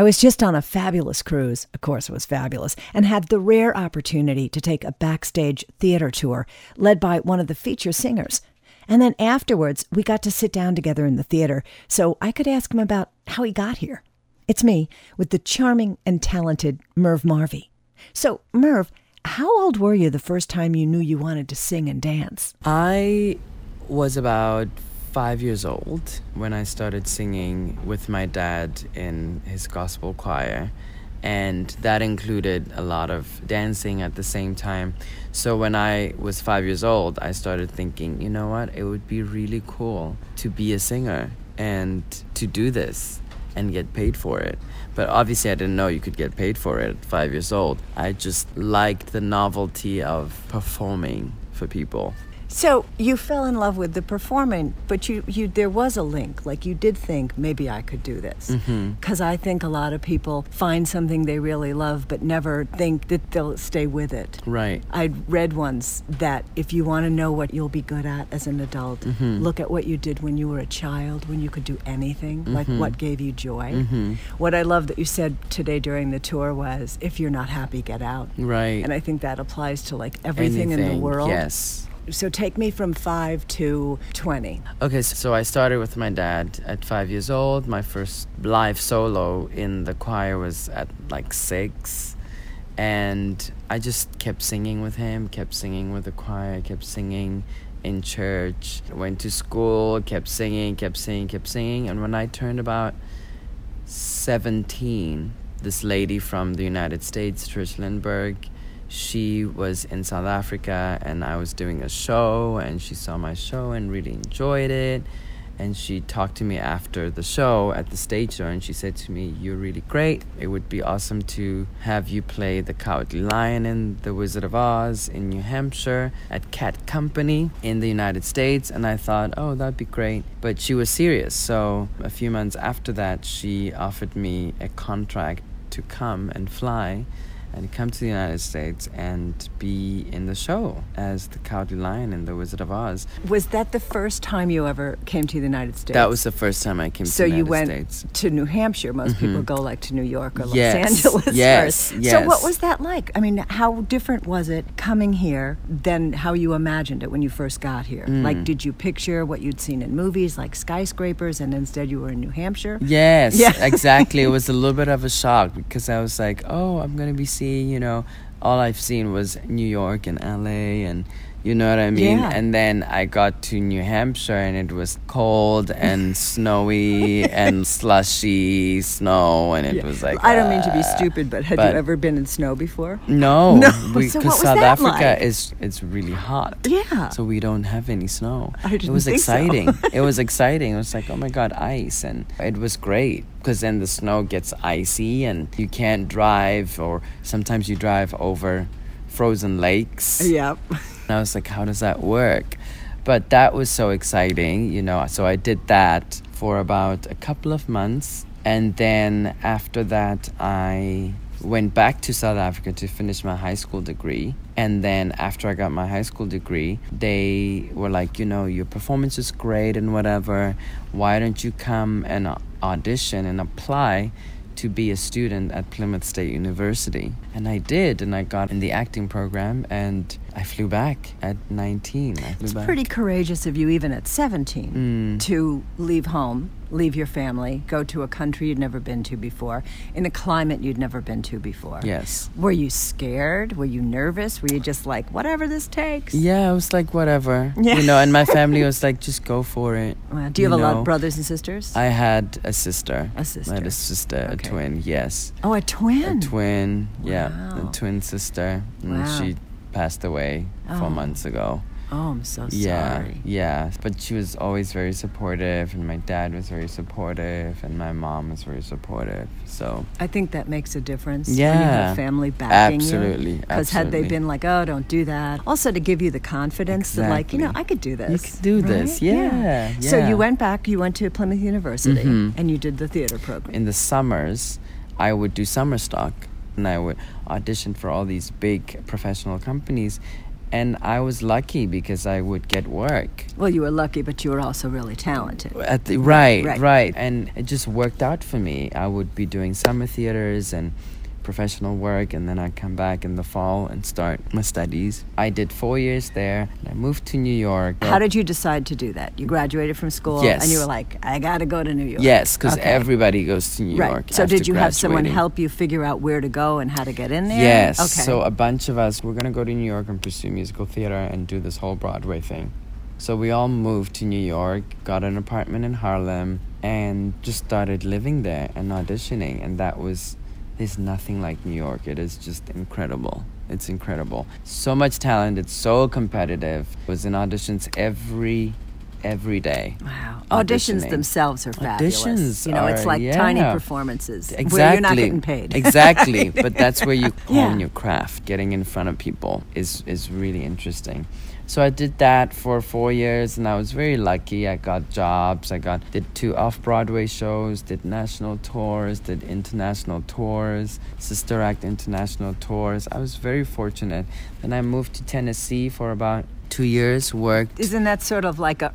I was just on a fabulous cruise, of course it was fabulous, and had the rare opportunity to take a backstage theater tour led by one of the feature singers. And then afterwards, we got to sit down together in the theater so I could ask him about how he got here. It's me with the charming and talented Merv Marvey. So, Merv, how old were you the first time you knew you wanted to sing and dance? I was about 5 years old when I started singing with my dad in his gospel choir, and that included a lot of dancing at the same time. So when I was 5 years old, I started thinking, you know what, it would be really cool to be a singer and to do this and get paid for it. But obviously I didn't know you could get paid for it at 5 years old. I just liked the novelty of performing for people. So you fell in love with the performing, but you there was a link. Like, you did think, maybe I could do this. Because I think a lot of people find something they really love but never think that they'll stay with it. Right. I read once that if you want to know what you'll be good at as an adult, look at what you did when you were a child, when you could do anything, like what gave you joy. What I love that you said today during the tour was, if you're not happy, get out. Right. And I think that applies to, like, everything in the world. Yes. So take me from 5 to 20. Okay, so I started with my dad at 5 years old. My first live solo in the choir was at like 6. And I just kept singing with him, kept singing with the choir, kept singing in church. I went to school, kept singing, kept singing, kept singing. And when I turned about 17, this lady from the United States, Trish Lindbergh, she was in South Africa and I was doing a show, and she saw my show and really enjoyed it. And she talked to me after the show at the stage show, and she said to me, "You're really great. It would be awesome to have you play the Cowardly Lion in The Wizard of Oz in New Hampshire at Cat Company in the United States." And I thought, oh, that'd be great. But she was serious. So a few months after that, she offered me a contract to come and fly and come to the United States and be in the show as the Cowardly Lion in The Wizard of Oz. Was that the first time you ever came to the United States? That was the first time I came to the United States. So you went to New Hampshire. Most people go like to New York or Los Angeles first. Yes. So what was that like? I mean, how different was it coming here than how you imagined it when you first got here? Like, did you picture what you'd seen in movies, like skyscrapers, and instead you were in New Hampshire? Yes, exactly. It was a little bit of a shock because I was like, oh, I'm going to be you know, all I've seen was New York and LA, and you know what I mean? And then I got to New Hampshire and it was cold and snowy and slushy snow, and it was like, I don't mean to be stupid, but you ever been in snow before? No. Because so South Africa like? It's really hot. Yeah. So we don't have any snow. It was exciting. So. It was exciting. It was like, oh my God, ice, and it was great. Because then the snow gets icy and you can't drive, or sometimes you drive over frozen lakes. Yep. And I was like, how does that work? But that was so exciting, you know. So I did that for about a couple of months. And then after that, I went back to South Africa to finish my high school degree. And then after I got my high school degree, they were like, you know, your performance is great and whatever. Why don't you come and audition and apply to be a student at Plymouth State University? And I did, and I got in the acting program, and I flew back at 19. It's pretty courageous of you, even at 17, to leave home, leave your family, go to a country you'd never been to before, in a climate you'd never been to before. Yes. Were you scared? Were you nervous? Were you just like, whatever this takes? Yeah, I was like, whatever. Yeah. You know, and my family was like, just go for it. Well, do you have a lot of brothers and sisters? I had a sister. I had a sister, a twin, yes. Oh, a twin? A twin, a twin sister. And she passed away 4 months ago. Oh, I'm so sorry. Yeah, but she was always very supportive, and my dad was very supportive, and my mom was very supportive, so... I think that makes a difference when you have family backing you. Because had they been like, oh, don't do that. Also to give you the confidence that, like, you know, I could do this. You could do this, So you went back, you went to Plymouth University, and you did the theater program. In the summers, I would do summer stock, and I would audition for all these big professional companies, And I was lucky because I would get work. Well, you were lucky, but you were also really talented. Right. And it just worked out for me. I would be doing summer theaters and professional work, and then I'd come back in the fall and start my studies. I did 4 years there, and I moved to New York. How did you decide to do that? You graduated from school, yes. And you were like, I gotta go to New York. Yes, because everybody goes to New York. So did you have someone help you figure out where to go and how to get in there? Yes, so a bunch of us were gonna go to New York and pursue musical theater and do this whole Broadway thing. So we all moved to New York, got an apartment in Harlem, and just started living there and auditioning, and that was... There's nothing like New York. It is just incredible. It's incredible. So much talent. It's so competitive. I was in auditions every day. Wow. Auditions themselves are fabulous. Auditions it's like tiny performances. Exactly. Where you're not getting paid. Exactly. But that's where you hone your craft. Getting in front of people is really interesting. So I did that for 4 years, and I was very lucky. I got jobs. I did 2 off-Broadway shows, did national tours, did international tours, Sister Act international tours. I was very fortunate. Then I moved to Tennessee for about 2 years, worked. Isn't that sort of like a...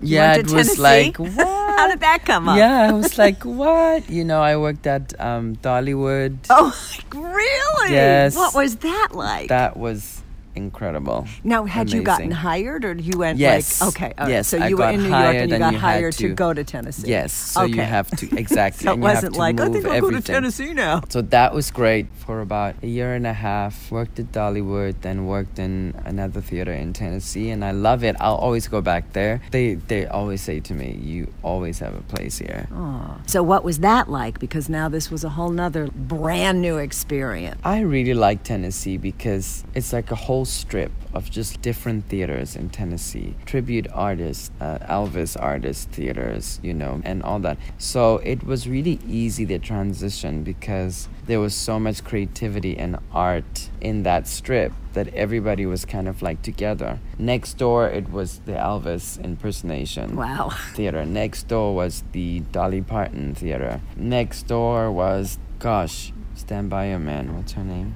Yeah, it was like, what? How did that come up? Yeah, I was like, what? I worked at Dollywood. Oh, really? Yes. What was that like? That was... incredible. Now, had Amazing. You gotten hired, or you went yes. like, okay, all right. Yes, so you were in New York and you got hired to go to Tennessee. Yes, so you have to, exactly. So it wasn't like, I think I'll go to Tennessee now. So that was great. For about a year and a half, worked at Dollywood, then worked in another theater in Tennessee, and I love it. I'll always go back there. They always say to me, you always have a place here. Aww. So what was that like? Because now this was a whole nother brand new experience. I really like Tennessee because it's like a whole strip of just different theaters in Tennessee. Tribute artists, Elvis artist theaters, and all that. So it was really easy, the transition, because there was so much creativity and art in that strip that everybody was kind of like together. Next door, it was the Elvis impersonation theater. Next door was the Dolly Parton theater. Next door was, Stand By Your Man. What's her name?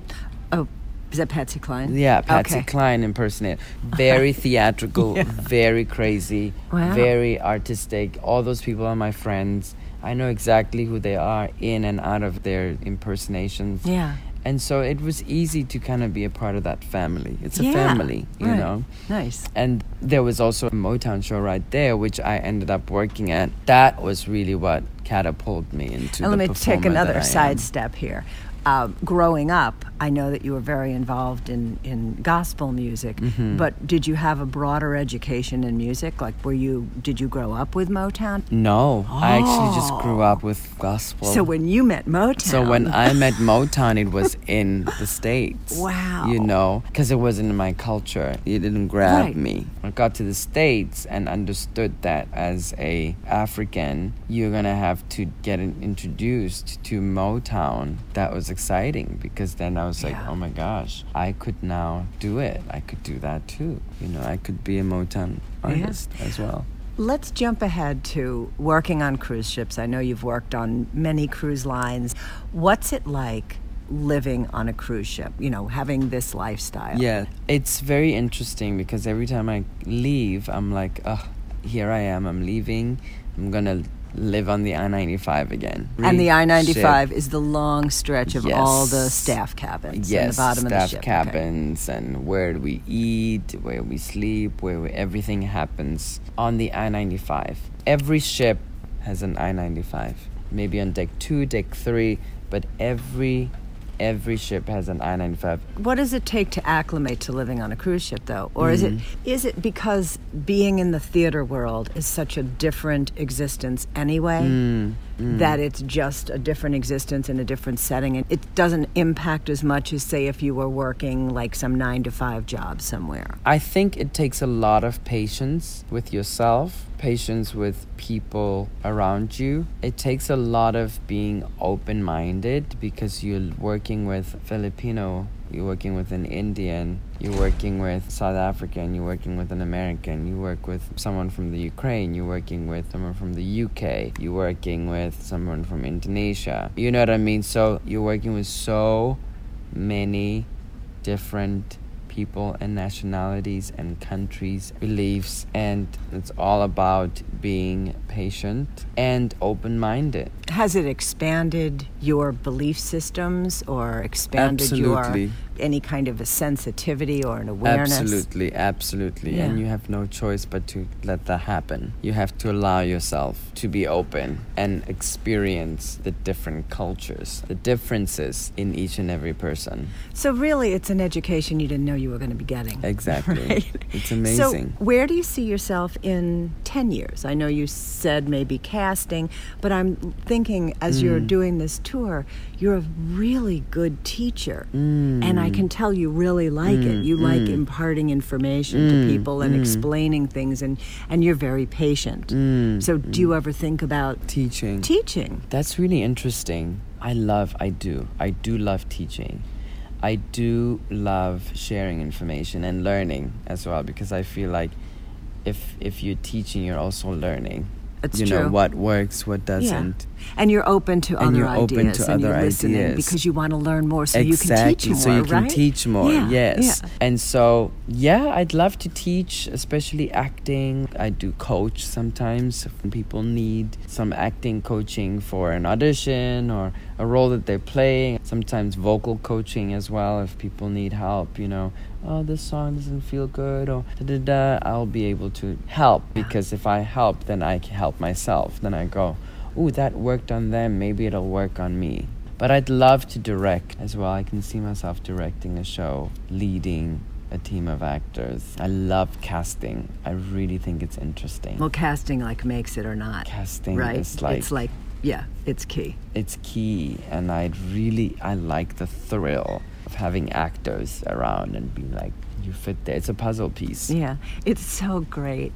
Oh. Is that Patsy Cline? Yeah, Patsy Cline impersonator. Very theatrical, very crazy, very artistic. All those people are my friends. I know exactly who they are in and out of their impersonations. Yeah. And so it was easy to kind of be a part of that family. It's a family, you know. Nice. And there was also a Motown show right there, which I ended up working at. That was really what catapulted me into the performer that I am. Let me take another sidestep here. Growing up, I know that you were very involved in gospel music, but did you have a broader education in music? Like, did you grow up with Motown? No, I actually just grew up with gospel. So when you met Motown. So when I met Motown, it was in the States. Wow. Because it wasn't in my culture. It didn't grab me. I got to the States and understood that as a African, you're going to have to get introduced to Motown. That was exciting, because then I was like, oh my gosh, I could now do it. I could do that too. I could be a Motown artist as well. Let's jump ahead to working on cruise ships. I know you've worked on many cruise lines. What's it like living on a cruise ship, having this lifestyle? Yeah, it's very interesting, because every time I leave, I'm like, here I am, I'm leaving. I'm going to live on the I-95 again. And the I-95 is the long stretch of all the staff cabins in the bottom of the ship. Yes, staff cabins and where we eat, where we sleep, where everything happens on the I-95. Every ship has an I-95. Maybe on deck 2, deck 3, but every ship has an I-95. What does it take to acclimate to living on a cruise ship, though? Or is it because being in the theater world is such a different existence anyway, that it's just a different existence in a different setting, and it doesn't impact as much as, say, if you were working like some 9-to-5 job somewhere? I think it takes a lot of patience with yourself, patience with people around you. It takes a lot of being open-minded, because you're working with Filipino, you're working with an Indian, you're working with South African, you're working with an American, you work with someone from the Ukraine, you're working with someone from the UK, you're working with someone from Indonesia. You know what I mean? So you're working with so many different people and nationalities and countries, beliefs, and it's all about being patient and open-minded. Has it expanded your belief systems or expanded your any kind of a sensitivity or an awareness? Absolutely. Yeah. And you have no choice but to let that happen. You have to allow yourself to be open and experience the different cultures, the differences in each and every person. So really, it's an education you didn't know you were going to be getting. Exactly. Right? It's amazing. So where do you see yourself in 10 years? I know you said maybe casting, but I'm thinking as you're doing this tour, you're a really good teacher. And I can tell you really like it. You like imparting information to people and explaining things, and you're very patient. So do you ever think about teaching? That's really interesting. I do love teaching. I do love sharing information and learning as well, because I feel like if you're teaching, you're also learning. It's true. You know, what works, what doesn't. Yeah. And you're open to other ideas. And you're listening because you want to learn more so you can teach more, right? So you can teach more, yes. Yeah. And so, I'd love to teach, especially acting. I do coach sometimes when people need some acting coaching for an audition or a role that they're playing. Sometimes vocal coaching as well if people need help, you know. Oh, this song doesn't feel good, or da-da-da, I'll be able to help. Because if I help, then I can help myself. Then I go, ooh, that worked on them, maybe it'll work on me. But I'd love to direct as well. I can see myself directing a show, leading a team of actors. I love casting. I really think it's interesting. Well, casting, like, makes it or not. Casting is like... It's like, it's key. It's key, and I like the thrill of having actors around and being like, you fit there. It's a puzzle piece. Yeah, it's so great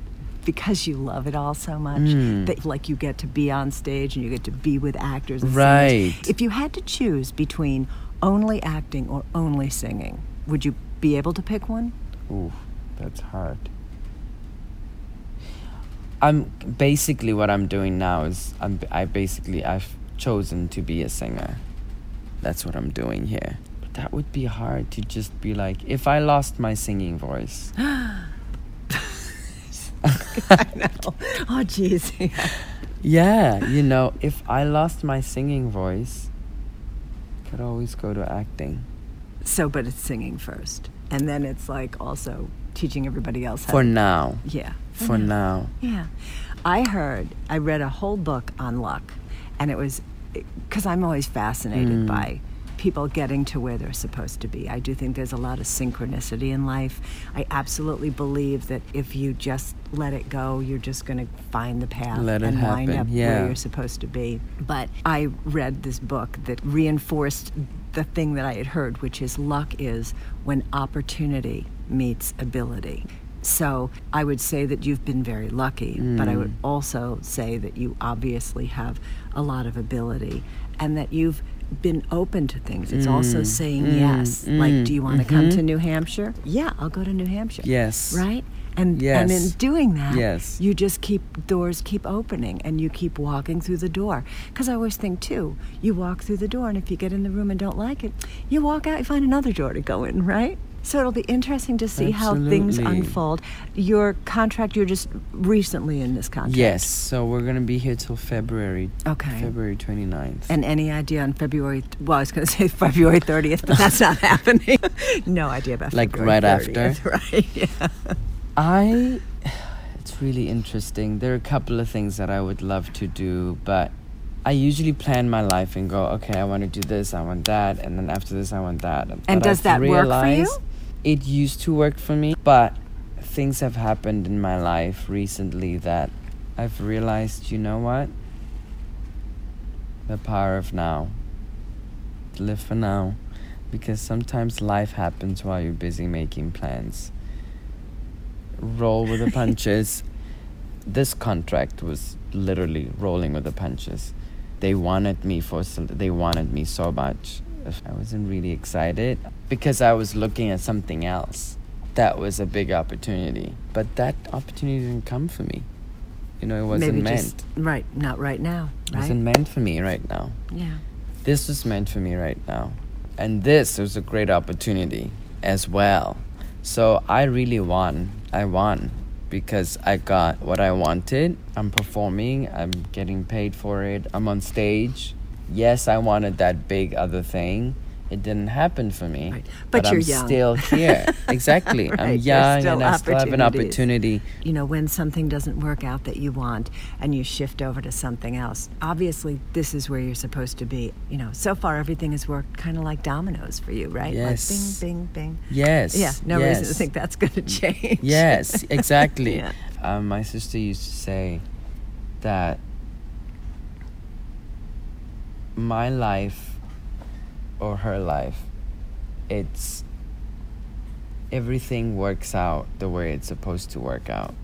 because you love it all so much that like you get to be on stage and you get to be with actors. And singers. If you had to choose between only acting or only singing, would you be able to pick one? Ooh, that's hard. I'm basically what I'm doing now is I've chosen to be a singer. That's what I'm doing here. That would be hard to just be like, if I lost my singing voice. I know. Oh, geez. Yeah, you know, if I lost my singing voice, I could always go to acting. So, but it's singing first. And then it's like also teaching everybody else how. For now. Yeah. For now. Yeah. I read a whole book on luck. And it was, because I'm always fascinated by people getting to where they're supposed to be. I do think there's a lot of synchronicity in life. I absolutely believe that if you just let it go, you're just going to find the path and wind up where you're supposed to be. But I read this book that reinforced the thing that I had heard, which is luck is when opportunity meets ability. So I would say that you've been very lucky, but I would also say that you obviously have a lot of ability and that you've been open to things. It's also saying yes. Like, do you want to come to New Hampshire? Yeah, I'll go to New Hampshire. Yes. Right? And in doing that, you just doors keep opening and you keep walking through the door. Because I always think, too, you walk through the door and if you get in the room and don't like it, you walk out, you find another door to go in, right? So it'll be interesting to see how things unfold. Your contract, you're just recently in this contract. Yes, so we're going to be here till February. Okay. February 29th. And any idea on February, well, I was going to say February 30th, but that's not happening. No idea about February 30th. Like right after? Right, yeah. It's really interesting. There are a couple of things that I would love to do, but I usually plan my life and go, okay, I want to do this, I want that, and then after this, I want that. And does that work for you? It used to work for me, but things have happened in my life recently that I've realized, you know what? The power of now. Live for now. Because sometimes life happens while you're busy making plans. Roll with the punches. This contract was literally rolling with the punches. They wanted me so much. I wasn't really excited because I was looking at something else. That was a big opportunity. But that opportunity didn't come for me. You know, it wasn't meant. Right, not right now. Right? It wasn't meant for me right now. Yeah. This was meant for me right now. And this was a great opportunity as well. So I really won. I won because I got what I wanted. I'm performing. I'm getting paid for it. I'm on stage. Yes, I wanted that big other thing. It didn't happen for me. Right. But you're young. I'm still here. Exactly. Right. I'm young and I still have an opportunity. You know, when something doesn't work out that you want and you shift over to something else, obviously this is where you're supposed to be. You know, so far everything has worked kind of like dominoes for you, right? Yes. Like bing, bing, bing. Yes. Yeah, no reason to think that's going to change. Yes, exactly. Yeah. My sister used to say that my life or her life, it's everything works out the way it's supposed to work out.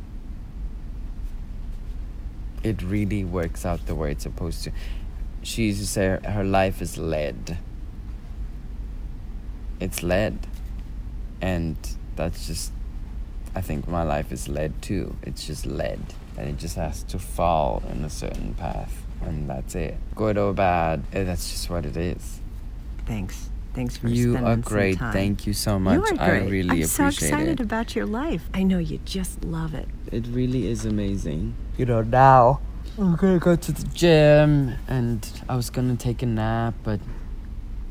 It really works out the way it's supposed to. She used to say her life is led. It's led. And that's just, I think my life is led too. It's just led. And it just has to fall in a certain path. And that's it. Good or bad, that's just what it is. Thanks for spending some time. You are great. Thank you so much. You are great. I really appreciate it. I'm so excited about your life. I know you just love it. It really is amazing. You know, now I'm going to go to the gym, and I was going to take a nap, but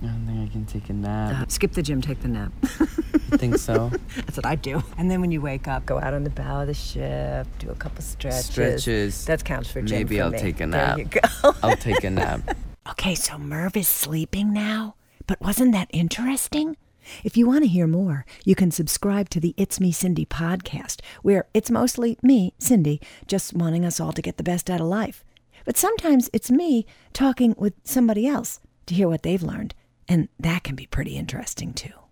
I don't think I can take a nap. Skip the gym, take the nap. You think so? That's what I do. And then when you wake up, go out on the bow of the ship, do a couple stretches. That counts for gym. Maybe I'll take a nap. There you go. I'll take a nap. Okay, so Merv is sleeping now? But wasn't that interesting? If you want to hear more, you can subscribe to the It's Me, Cindy podcast, where it's mostly me, Cindy, just wanting us all to get the best out of life. But sometimes it's me talking with somebody else to hear what they've learned, and that can be pretty interesting too.